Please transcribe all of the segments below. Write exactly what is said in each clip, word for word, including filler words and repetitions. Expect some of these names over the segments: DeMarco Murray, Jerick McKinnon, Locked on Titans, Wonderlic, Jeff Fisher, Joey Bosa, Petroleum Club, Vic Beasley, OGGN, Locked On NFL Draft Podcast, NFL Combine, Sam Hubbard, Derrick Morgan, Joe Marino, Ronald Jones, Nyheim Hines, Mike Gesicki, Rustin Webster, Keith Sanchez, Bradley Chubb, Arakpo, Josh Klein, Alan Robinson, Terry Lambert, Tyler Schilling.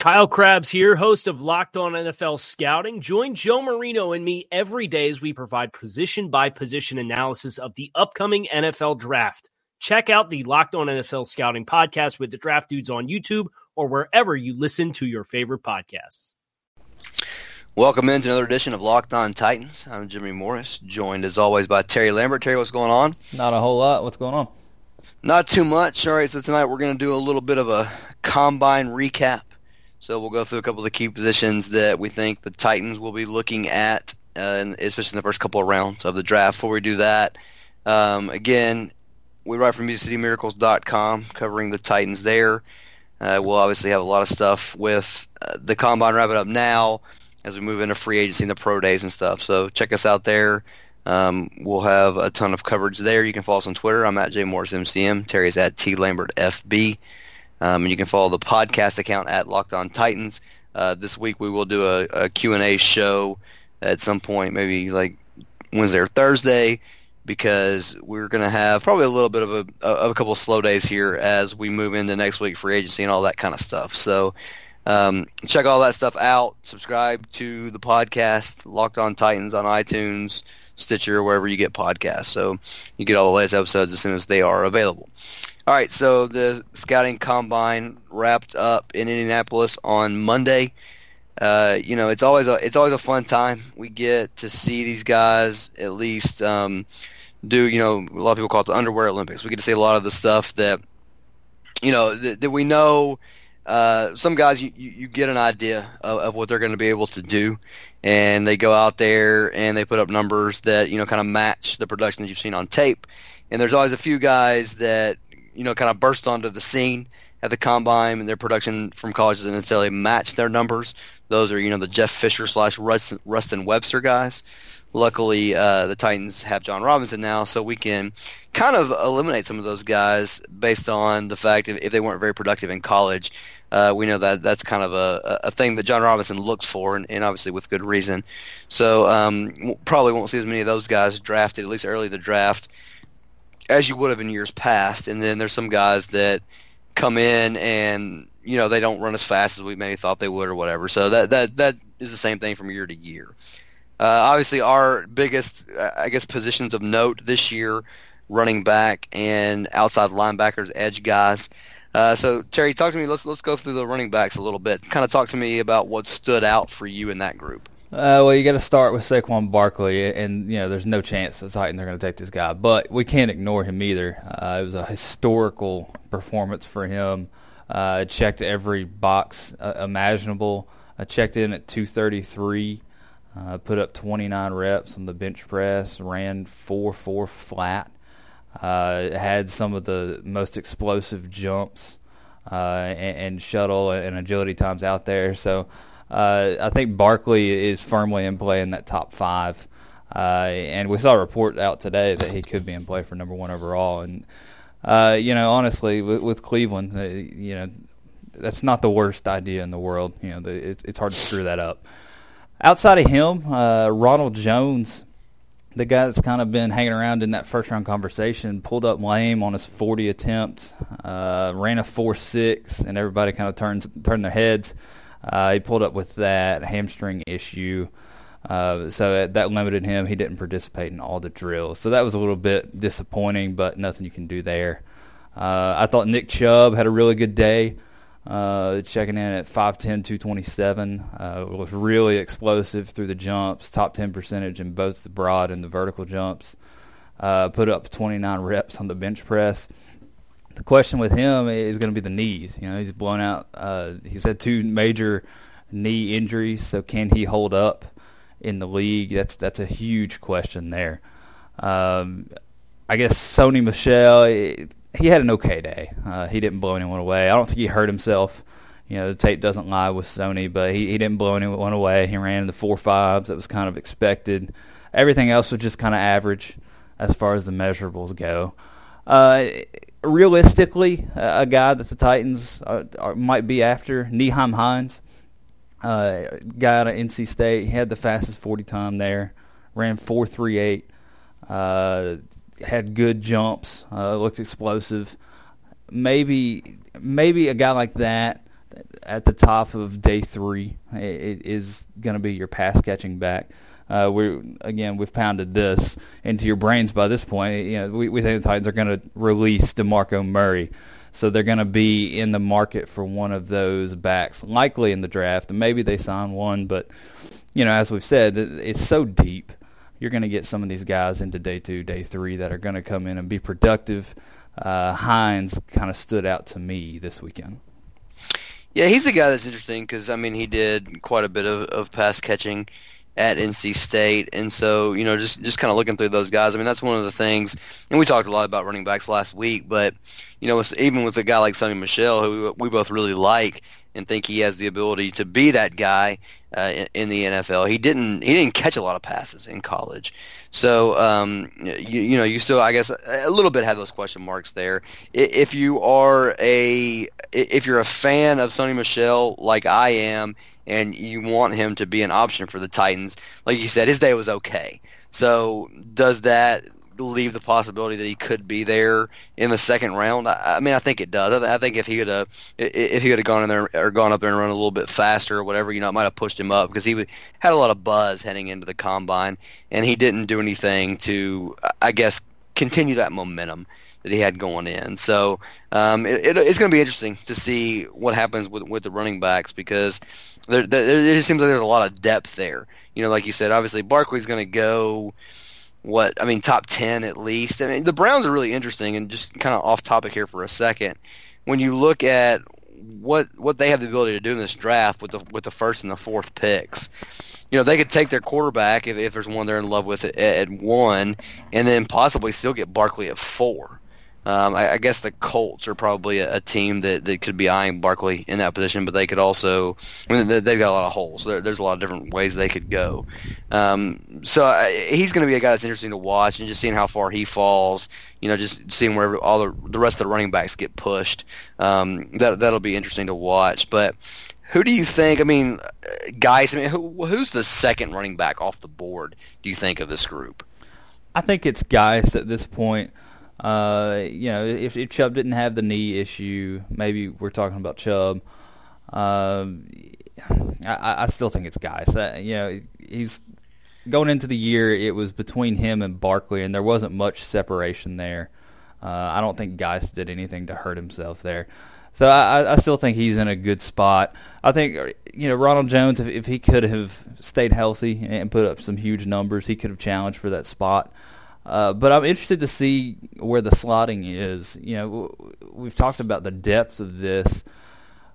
Kyle Krabs here, host of Locked On N F L Scouting. Join Joe Marino and me every day as we provide position-by-position analysis of the upcoming N F L Draft. Check out the Locked On N F L Scouting podcast with the Draft Dudes on YouTube or wherever you listen to your favorite podcasts. Welcome into another edition of Locked On Titans. I'm Jimmy Morris, joined as always by Terry Lambert. Terry, what's going on? Not a whole lot. What's going on? Not too much. All right, so tonight we're going to do a little bit of a combine recap. So we'll go through a couple of the key positions that we think the Titans will be looking at, uh, and especially in the first couple of rounds of the draft. Before we do that, um, again, we write from music city miracles dot com, covering the Titans there. Uh, we'll obviously have a lot of stuff with uh, the Combine wrapping up now as we move into free agency and the pro days and stuff. So check us out there. Um, we'll have a ton of coverage there. You can follow us on Twitter. I'm at J Morris M C M. Terry's at T Lambert F B. Um, and you can follow the podcast account at Locked On Titans. Uh, this week we will do a, a Q and A show at some point, maybe like Wednesday or Thursday, because we're going to have probably a little bit of a, a, a couple of slow days here as we move into next week, free agency and all that kind of stuff. So um, check all that stuff out. Subscribe to the podcast, Locked On Titans on iTunes, Stitcher, wherever you get podcasts. So you get all the latest episodes as soon as they are available. All right, so the scouting combine wrapped up in Indianapolis on Monday. Uh, you know, it's always a it's always a fun time. We get to see these guys at least um, do. You know, a lot of people call it the underwear Olympics. We get to see a lot of the stuff that you know that, that we know. Uh, some guys, you, you get an idea of, of what they're going to be able to do, and they go out there and they put up numbers that you know kind of match the production that you've seen on tape. And there's always a few guys that you know, kind of burst onto the scene at the Combine, and their production from college doesn't necessarily match their numbers. Those are, you know, the Jeff Fisher slash Rustin Webster guys. Luckily, uh, the Titans have John Robinson now, so we can kind of eliminate some of those guys based on the fact if, if they weren't very productive in college. Uh, we know that that's kind of a, a thing that John Robinson looks for, and, and obviously with good reason. So um, probably won't see as many of those guys drafted, at least early in the draft, as you would have in years past. And then there's some guys that come in and, you know, they don't run as fast as we maybe thought they would or whatever. So that that that is the same thing from year to year. Uh, obviously, our biggest, I guess, positions of note this year, running back and outside linebackers, edge guys. Uh, so, Terry, talk to me. Let's let's go through the running backs a little bit. Kind of talk to me about what stood out for you in that group. Uh, well, you got to start with Saquon Barkley, and you know there's no chance the Titans are going to take this guy, but we can't ignore him either. Uh, it was a historical performance for him. Uh, checked every box uh, imaginable. I checked in at two thirty-three. Uh, put up twenty-nine reps on the bench press. Ran four four flat. Uh, had some of the most explosive jumps uh, and, and shuttle and agility times out there. So. Uh, I think Barkley is firmly in play in that top five. Uh, and we saw a report out today that he could be in play for number one overall. And, uh, you know, honestly, with, with Cleveland, uh, you know, that's not the worst idea in the world. You know, the, it, it's hard to screw that up. Outside of him, uh, Ronald Jones, the guy that's kind of been hanging around in that first-round conversation, pulled up lame on his forty attempts, uh, ran a four six, and everybody kind of turns, turned their heads. Uh, he pulled up with that hamstring issue, uh, so that limited him. He didn't participate in all the drills. So that was a little bit disappointing, but nothing you can do there. Uh, I thought Nick Chubb had a really good day, uh, checking in at five ten, two twenty-seven. Uh, was really explosive through the jumps, top ten percentage in both the broad and the vertical jumps. Uh, put up twenty-nine reps on the bench press. The question with him is going to be the knees. You know, he's blown out. Uh, he's had two major knee injuries, so can he hold up in the league? That's that's a huge question there. Um, I guess Sony Michel, he had an okay day. Uh, he didn't blow anyone away. I don't think he hurt himself. You know, the tape doesn't lie with Sony, but he, he didn't blow anyone away. He ran into four fives. That was kind of expected. Everything else was just kind of average as far as the measurables go. Uh, realistically, uh, a guy that the Titans are, are, might be after, Nyheim Hines, uh, guy out of N C State. He had the fastest forty time there. Ran four three eight. Uh, had good jumps. Uh, looked explosive. Maybe, maybe a guy like that at the top of day three it is going to be your pass catching back. Uh, we again we've pounded this into your brains by this point. You know, we, we think the Titans are going to release DeMarco Murray, so they're going to be in the market for one of those backs, likely in the draft. Maybe they sign one, but you know, as we've said, it's so deep. You're going to get some of these guys into day two, day three that are going to come in and be productive. Uh, Hines kind of stood out to me this weekend. Yeah, he's a guy that's interesting because, I mean, he did quite a bit of, of pass catching at N C State. And so, you know, just, just kind of looking through those guys, I mean, that's one of the things. And we talked a lot about running backs last week, but, you know, with, even with a guy like Sony Michel, who we both really like and think he has the ability to be that guy uh, in, in the N F L, he didn't he didn't catch a lot of passes in college. So, um, you, you know, you still, I guess, a little bit have those question marks there. If you are a... If you're a fan of Sony Michel like I am and you want him to be an option for the Titans, like you said, his day was okay. So does that leave the possibility that he could be there in the second round? I, I mean, I think it does. I, I think if he would have if he would have gone in there or gone up there and run a little bit faster or whatever, you know, it might have pushed him up because he would, had a lot of buzz heading into the combine, and he didn't do anything to, I guess, continue that momentum that he had going in. So um, it, it, it's going to be interesting to see what happens with, with the running backs because there, there, it just seems like there's a lot of depth there. You know, like you said, obviously Barkley's going to go, what, I mean, top ten at least. I mean, the Browns are really interesting, and just kind of off topic here for a second. When you look at what what they have the ability to do in this draft with the with the first and the fourth picks, you know, they could take their quarterback if, if there's one they're in love with at, at one and then possibly still get Barkley at four. Um, I, I guess the Colts are probably a, a team that, that could be eyeing Barkley in that position, but they could also – I mean, they've got a lot of holes. There, there's a lot of different ways they could go. Um, so I, he's going to be a guy that's interesting to watch, and just seeing how far he falls, you know, just seeing where all the, the rest of the running backs get pushed, um, that, that'll be interesting to watch. But who do you think – I mean, guys, I mean, who, who's the second running back off the board, do you think, of this group? I think it's guys at this point. Uh, you know, if, if Chubb didn't have the knee issue, maybe we're talking about Chubb. Um, I, I still think it's guys. That, you know, he's going into the year. It was between him and Barkley, and there wasn't much separation there. Uh, I don't think Geis did anything to hurt himself there. So I, I still think he's in a good spot. I think, you know, Ronald Jones, if, if he could have stayed healthy and put up some huge numbers, he could have challenged for that spot. Uh, but I'm interested to see where the slotting is. You know, we've talked about the depth of this.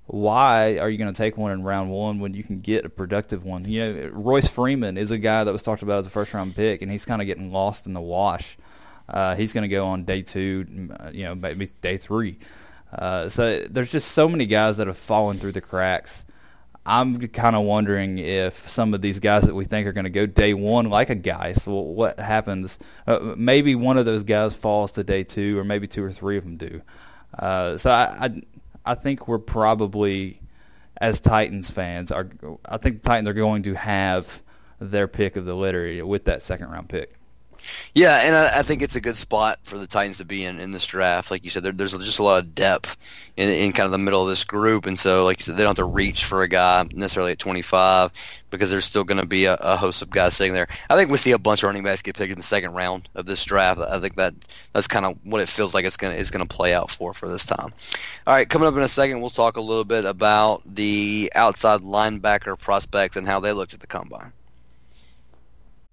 Why are you going to take one in round one when you can get a productive one? You know, Royce Freeman is a guy that was talked about as a first-round pick, and he's kind of getting lost in the wash. Uh, he's going to go on day two, you know, maybe day three. Uh, so there's just so many guys that have fallen through the cracks. I'm kind of wondering if some of these guys that we think are going to go day one, like a guy, so what happens? Uh, maybe one of those guys falls to day two, or maybe two or three of them do. Uh, so I, I, I think we're probably, as Titans fans, are I think the Titans are going to have their pick of the litter with that second-round pick. Yeah, and I, I think it's a good spot for the Titans to be in in this draft. Like you said, there, there's just a lot of depth in, in kind of the middle of this group, and so like you said, they don't have to reach for a guy necessarily at twenty-five because there's still going to be a, a host of guys sitting there. I think we see a bunch of running backs get picked in the second round of this draft. I think that that's kind of what it feels like it's going it's going to play out for for this time. All right, coming up in a second, we'll talk a little bit about the outside linebacker prospects and how they looked at the combine.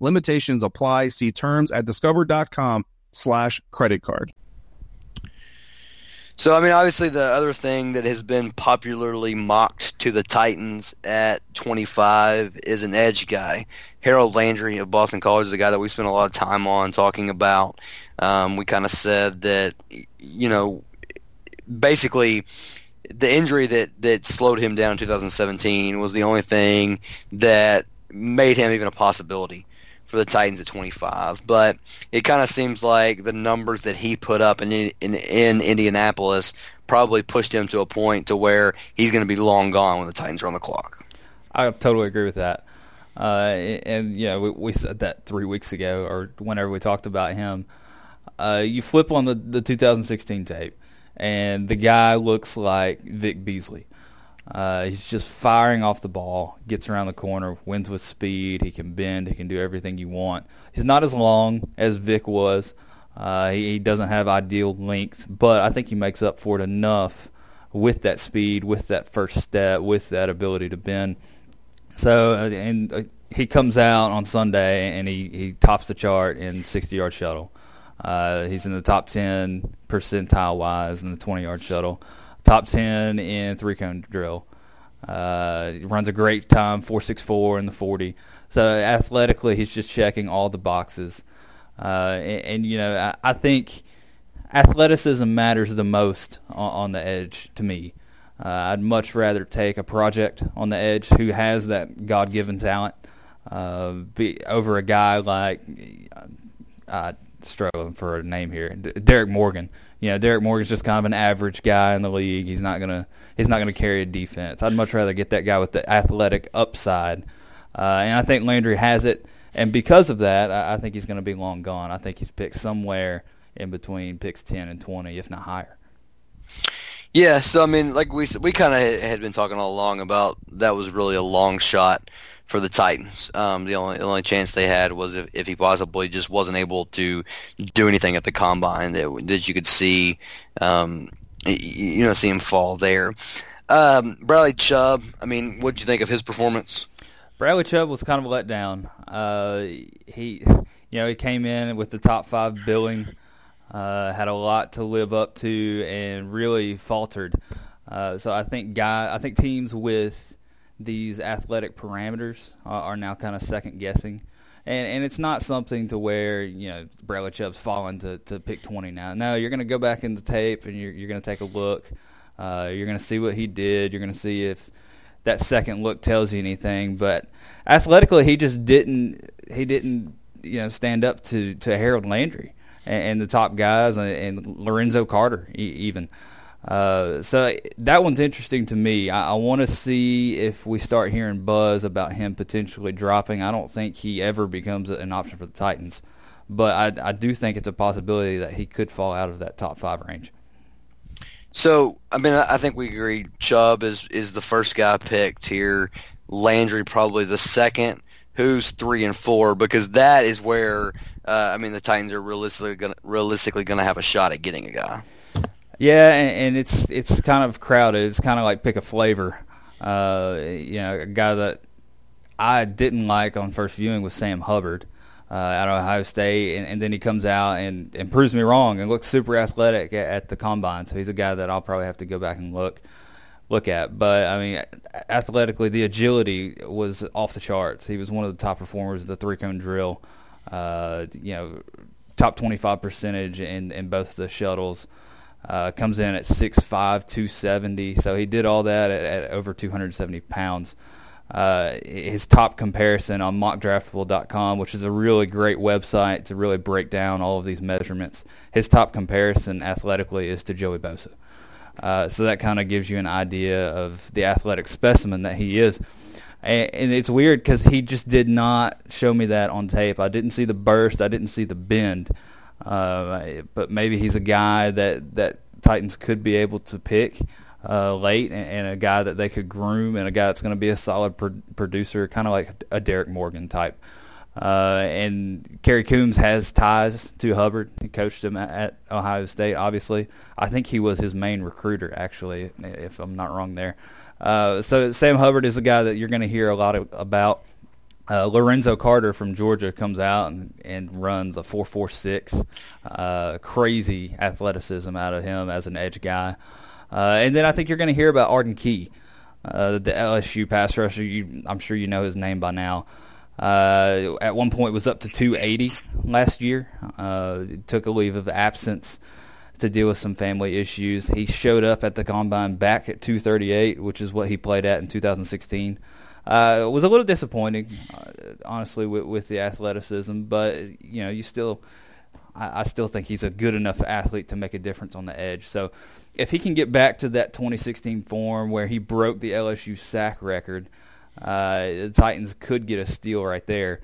Limitations apply. See terms at discover.com slash credit card. So, I mean, obviously the other thing that has been popularly mocked to the Titans at twenty-five is an edge guy. Harold Landry of Boston College is a guy that we spent a lot of time on talking about. Um, we kind of said that, you know, basically the injury that, that slowed him down in two thousand seventeen was the only thing that made him even a possibility for the Titans at twenty-five, but it kind of seems like the numbers that he put up in in, in Indianapolis probably pushed him to a point to where he's going to be long gone when the Titans are on the clock. I totally agree with that. Uh, and, you know, we, we said that three weeks ago or whenever we talked about him. Uh, you flip on the, the two thousand sixteen tape, and the guy looks like Vic Beasley. Uh, he's just firing off the ball, gets around the corner, wins with speed. He can bend. He can do everything you want. He's not as long as Vic was. Uh, he, he doesn't have ideal length, but I think he makes up for it enough with that speed, with that first step, with that ability to bend. So, and uh, he comes out on Sunday, and he, he tops the chart in sixty-yard shuttle. Uh, he's in the top ten percentile-wise in the twenty-yard shuttle. Top ten in three-cone drill. Uh, runs a great time, four sixty-four in the forty. So athletically, he's just checking all the boxes. Uh, and, and, you know, I, I think athleticism matters the most on, on the edge to me. Uh, I'd much rather take a project on the edge who has that God-given talent uh, be, over a guy like uh, – struggling for a name here. D- Derrick Morgan. You know, Derrick Morgan's just kind of an average guy in the league. He's not gonna he's not gonna carry a defense. I'd much rather get that guy with the athletic upside. Uh, and I think Landry has it. And because of that, I, I think he's gonna be long gone. I think he's picked somewhere in between picks ten and twenty, if not higher. Yeah. So I mean, like we we kind of had been talking all along about that was really a long shot for the Titans. Um, the only the only chance they had was if, if he possibly just wasn't able to do anything at the Combine that, that you could see, um, you know, see him fall there. Um, Bradley Chubb, I mean, what did you think of his performance? Bradley Chubb was kind of a letdown. Uh, he, you know, he came in with the top five billing, uh, had a lot to live up to, and really faltered. Uh, so I think guy, I think teams with these athletic parameters are now kind of second guessing, and and it's not something to where, you know, Bradley Chubb's falling to, to pick twenty now. No, you're going to go back in the tape and you're you're going to take a look. Uh, you're going to see what he did. You're going to see if that second look tells you anything. But athletically, he just didn't he didn't you know stand up to, to Harold Landry and, and the top guys and, and Lorenzo Carter even. Uh, so that one's interesting to me. I, I want to see if we start hearing buzz about him potentially dropping. I don't think he ever becomes an option for the Titans, but I, I do think it's a possibility that he could fall out of that top five range. So, I mean, I think we agree. Chubb is, is the first guy picked here. Landry probably the second. Who's three and four? Because that is where, uh, I mean, the Titans are realistically gonna, realistically going to have a shot at getting a guy. Yeah, and, and it's it's kind of crowded. It's kind of like pick a flavor. Uh, you know, a guy that I didn't like on first viewing was Sam Hubbard uh, out of Ohio State, and, and then he comes out and, and proves me wrong and looks super athletic at, at the Combine. So he's a guy that I'll probably have to go back and look look at. But, I mean, athletically, the agility was off the charts. He was one of the top performers of the three-cone drill, uh, you know, top twenty-five percentage in, in both the shuttles. Uh, comes in at six five, two seventy. So he did all that at, at over two hundred seventy pounds. Uh, his top comparison on mock draftable dot com, which is a really great website to really break down all of these measurements, his top comparison athletically is to Joey Bosa. Uh, so that kind of gives you an idea of the athletic specimen that he is. And, and it's weird because he just did not show me that on tape. I didn't see the burst. I didn't see the bend. Uh, but maybe he's a guy that, that Titans could be able to pick uh, late and, and a guy that they could groom and a guy that's going to be a solid pro- producer, kind of like a Derrick Morgan type. Uh, Uh, and Kerry Coombs has ties to Hubbard. He coached him at Ohio State, obviously. I think he was his main recruiter, actually, if I'm not wrong there. Uh, so Sam Hubbard is a guy that you're going to hear a lot of, about. Uh, Lorenzo Carter from Georgia comes out and, and runs a four four six. Uh, crazy athleticism out of him as an edge guy. Uh, and then I think you're going to hear about Arden Key, uh, the L S U pass rusher. You, I'm sure you know his name by now. Uh, at one point was up to two eighty last year. Uh, took a leave of absence to deal with some family issues. He showed up at the Combine back at two thirty-eight, which is what he played at in two thousand sixteen. Uh, it was a little disappointing, uh, honestly, with, with the athleticism, but you know, you still, I, I still think he's a good enough athlete to make a difference on the edge. So if he can get back to that twenty sixteen form where he broke the L S U sack record, Uh, the Titans could get a steal right there.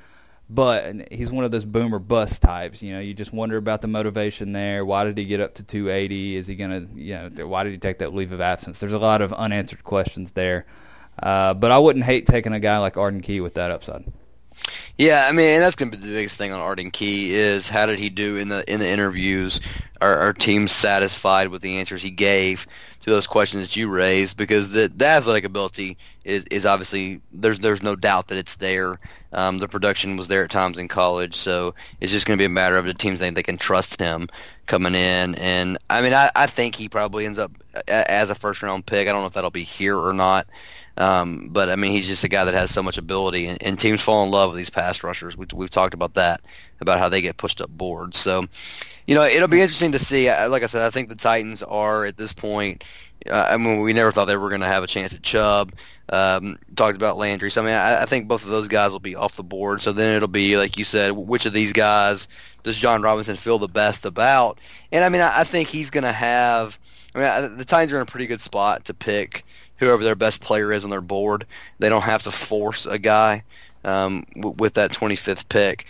But he's one of those boom or bust types. You know, you just wonder about the motivation there. Why did he get up to two eighty? Is he going to, you know, why did he take that leave of absence? There's a lot of unanswered questions there. Uh, but I wouldn't hate taking a guy like Arden Key with that upside. Yeah, I mean, that's going to be the biggest thing on Arden Key is how did he do in the in the interviews? Are, are teams satisfied with the answers he gave to those questions that you raised? Because the, the athletic ability is, is obviously there's there's no doubt that it's there. Um, the production was there at times in college, so it's just going to be a matter of the teams think they can trust him coming in. And I mean, I, I think he probably ends up as a first round pick. I don't know if that'll be here or not. Um, but, I mean, he's just a guy that has so much ability, and, and teams fall in love with these pass rushers. We, we've talked about that, about how they get pushed up boards. So, you know, it'll be interesting to see. Like I said, I think the Titans are, at this point, uh, I mean, we never thought they were going to have a chance at Chubb. Um, talked about Landry. So, I mean, I, I think both of those guys will be off the board. So then it'll be, like you said, which of these guys does John Robinson feel the best about? And, I mean, I, I think he's going to have – I mean, I, the Titans are in a pretty good spot to pick – whoever their best player is on their board. They don't have to force a guy um, w- with that twenty-fifth pick.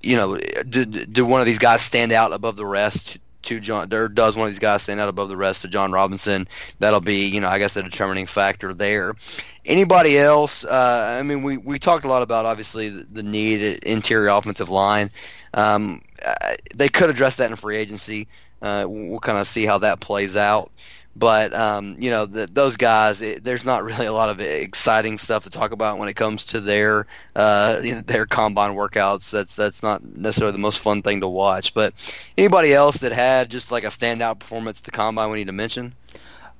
You know, do, do one of these guys stand out above the rest to John? Or does one of these guys stand out above the rest to John Robinson? That'll be, you know, I guess the determining factor there. Anybody else? Uh, I mean, we, we talked a lot about, obviously, the, the need at interior offensive line. Um, uh, they could address that in free agency. Uh, we'll kind of see how that plays out. But, um, you know, the, those guys, it, there's not really a lot of exciting stuff to talk about when it comes to their uh, you know, their combine workouts. That's that's not necessarily the most fun thing to watch. But anybody else that had just like a standout performance at the combine we need to mention?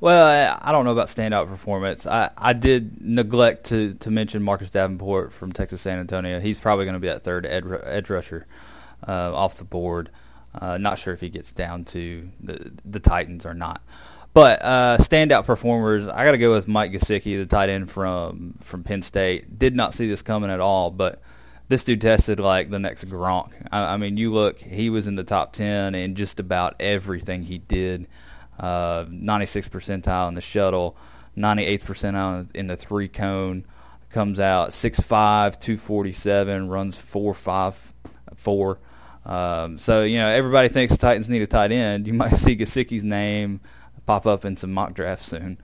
Well, I, I don't know about standout performance. I, I did neglect to, to mention Marcus Davenport from Texas San Antonio. He's probably going to be that third edge, edge rusher uh, off the board. Uh, not sure if he gets down to the, the Titans or not. But uh, standout performers, I got to go with Mike Gesicki, the tight end from, from Penn State. Did not see this coming at all, but this dude tested like the next Gronk. I, I mean, you look, he was in the top ten in just about everything he did. Uh, ninety-sixth percentile in the shuttle, ninety-eighth percentile in the three cone. Comes out six five, two forty-seven, runs four five four. Um, so, you know, everybody thinks the Titans need a tight end. You might see Gesicki's name pop up in some mock drafts soon.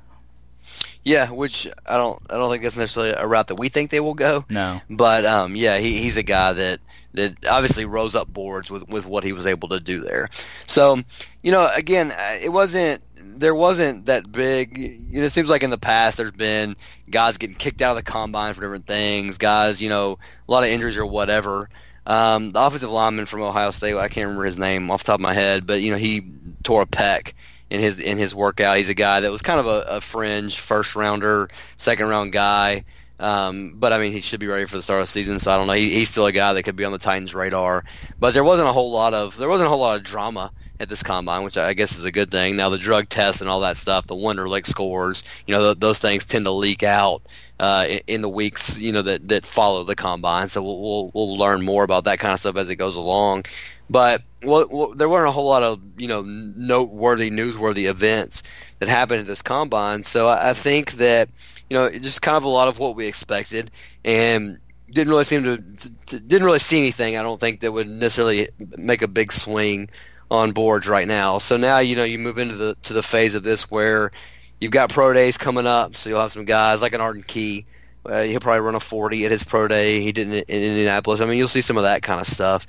Yeah, which I don't I don't think that's necessarily a route that we think they will go. No. But, um, yeah, he, he's a guy that, that obviously rose up boards with, with what he was able to do there. So, you know, again, it wasn't – there wasn't that big – you know, it seems like in the past there's been guys getting kicked out of the combine for different things, guys, you know, a lot of injuries or whatever. Um, the offensive lineman from Ohio State, I can't remember his name off the top of my head, but, you know, he tore a pec. In his in his workout, he's a guy that was kind of a, a fringe first rounder, second round guy. Um, but I mean, he should be ready for the start of the season. So I don't know. He, he's still a guy that could be on the Titans' radar. But there wasn't a whole lot of there wasn't a whole lot of drama at this combine, which I guess is a good thing. Now the drug tests and all that stuff, the Wonderlic scores, you know, th- those things tend to leak out uh, in, in the weeks you know that, that follow the combine. So we'll, we'll we'll learn more about that kind of stuff as it goes along. But well, well, there weren't a whole lot of, you know, noteworthy, newsworthy events that happened at this combine. So I, I think that, you know, just kind of a lot of what we expected, and didn't really seem to, to didn't really see anything. I don't think that would necessarily make a big swing on boards right now. So now, you know, you move into the to the phase of this where you've got pro days coming up. So you'll have some guys like an Arden Key Uh, he'll probably run a forty at his pro day. He did it in Indianapolis. I mean, you'll see some of that kind of stuff.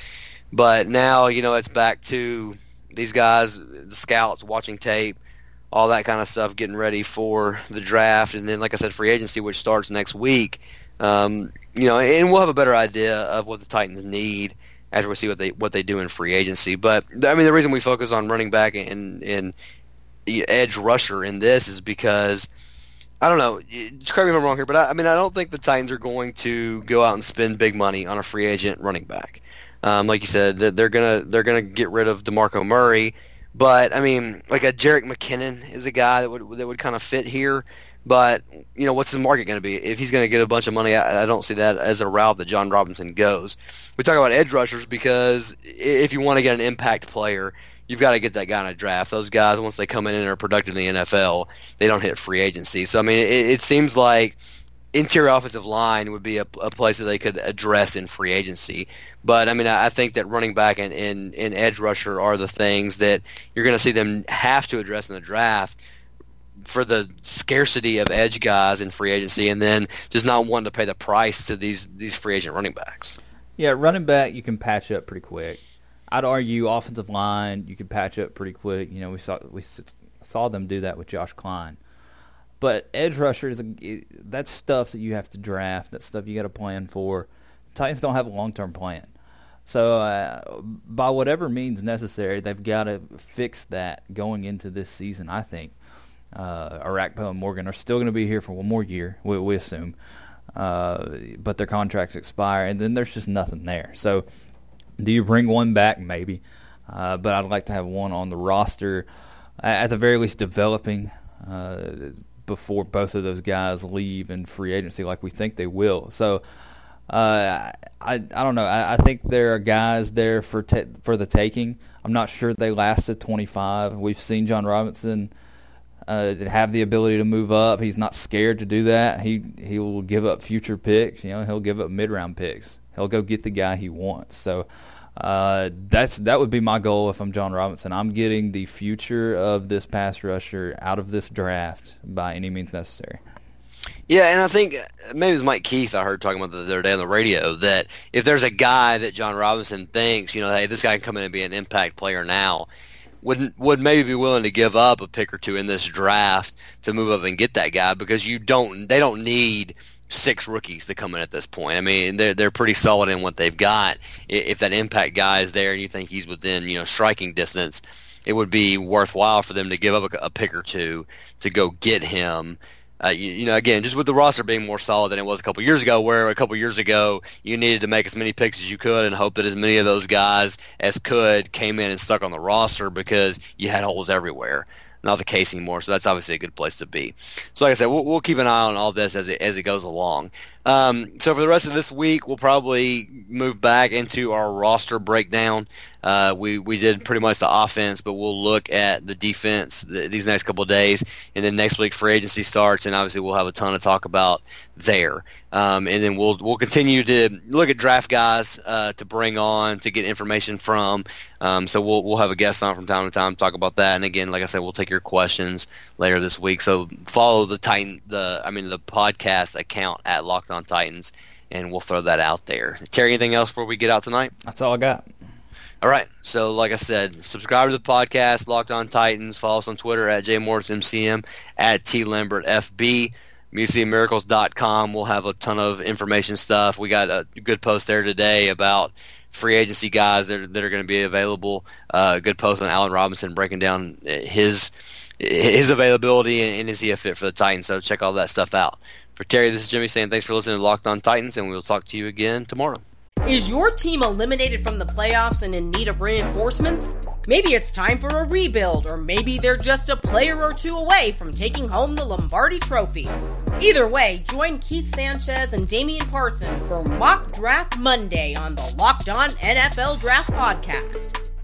But now, you know, it's back to these guys, the scouts, watching tape, all that kind of stuff, getting ready for the draft. And then, like I said, free agency, which starts next week. Um, you know, and we'll have a better idea of what the Titans need after we see what they what they do in free agency. But, I mean, the reason we focus on running back and, and edge rusher in this is because – I don't know. Correct me if I'm wrong here, but I, I mean, I don't think the Titans are going to go out and spend big money on a free agent running back. Um, like you said, they're gonna they're gonna get rid of DeMarco Murray, but I mean, like a Jerick McKinnon is a guy that would that would kind of fit here. But you know, what's his market going to be if he's going to get a bunch of money? I, I don't see that as a route that John Robinson goes. We talk about edge rushers because if you want to get an impact player, you've got to get that guy in a draft. Those guys, once they come in and are productive in the N F L, they don't hit free agency. So, I mean, it, it seems like interior offensive line would be a, a place that they could address in free agency. But, I mean, I, I think that running back and, and, and edge rusher are the things that you're going to see them have to address in the draft for the scarcity of edge guys in free agency and then just not wanting to pay the price to these, these free agent running backs. Yeah, running back you can patch up pretty quick. I'd argue offensive line you could patch up pretty quick. You know, we saw we saw them do that with Josh Klein. But edge rusher is a, that's stuff that you have to draft. That's stuff you got to plan for. The Titans don't have a long-term plan. So uh, by whatever means necessary, they've got to fix that going into this season, I think. Uh, Arakpo and Morgan are still going to be here for one more year, we, we assume. Uh, but their contracts expire, and then there's just nothing there. So do you bring one back? Maybe. Uh, but I'd like to have one on the roster, at the very least developing uh, before both of those guys leave in free agency like we think they will. So uh, I I don't know. I, I think there are guys there for te- for the taking. I'm not sure they lasted twenty-five. We've seen John Robinson uh, have the ability to move up. He's not scared to do that. He, he will give up future picks. You know, he'll give up mid-round picks. He'll go get the guy he wants. So uh, that's that would be my goal if I'm John Robinson. I'm getting the future of this pass rusher out of this draft by any means necessary. Yeah, and I think maybe it was Mike Keith I heard talking about the other day on the radio that if there's a guy that John Robinson thinks, you know, hey, this guy can come in and be an impact player now, would would maybe be willing to give up a pick or two in this draft to move up and get that guy because you don't they don't need – six rookies to come in at this point. I mean, they're they're pretty solid in what they've got. If that impact guy is there and you think he's within, you know, striking distance, it would be worthwhile for them to give up a, a pick or two to go get him. Uh, you, you know, again, just with the roster being more solid than it was a couple years ago, where a couple years ago you needed to make as many picks as you could and hope that as many of those guys as could came in and stuck on the roster because you had holes everywhere. Not the case anymore, so that's obviously a good place to be. So like I said, we'll, we'll keep an eye on all this as it as it goes along. Um, so for the rest of this week, we'll probably move back into our roster breakdown. Uh, we, we did pretty much the offense, but we'll look at the defense th- these next couple of days. And then next week free agency starts, and obviously we'll have a ton to talk about there. Um, and then we'll we'll continue to look at draft guys uh, to bring on, to get information from. Um, so we'll we'll have a guest on from time to time, talk about that. And again, like I said, we'll take your questions later this week. So follow the Titan, the I mean the podcast account at Locked On Titans, and we'll throw that out there. Terry, anything else before we get out tonight? That's all I got. All right. So, like I said, subscribe to the podcast, Locked On Titans. Follow us on Twitter at J Morris M C M, at T Lambert F B, music city miracles dot com. We'll have a ton of information stuff. We got a good post there today about free agency guys that are, that are going to be available. Uh, good post on Alan Robinson breaking down his his availability and, and is he a fit for the Titans. So check all that stuff out. For Terry, this is Jimmy saying thanks for listening to Locked On Titans, and we'll talk to you again tomorrow. Is your team eliminated from the playoffs and in need of reinforcements? Maybe it's time for a rebuild, or maybe they're just a player or two away from taking home the Lombardi Trophy. Either way, join Keith Sanchez and Damian Parson for Mock Draft Monday on the Locked On N F L Draft Podcast.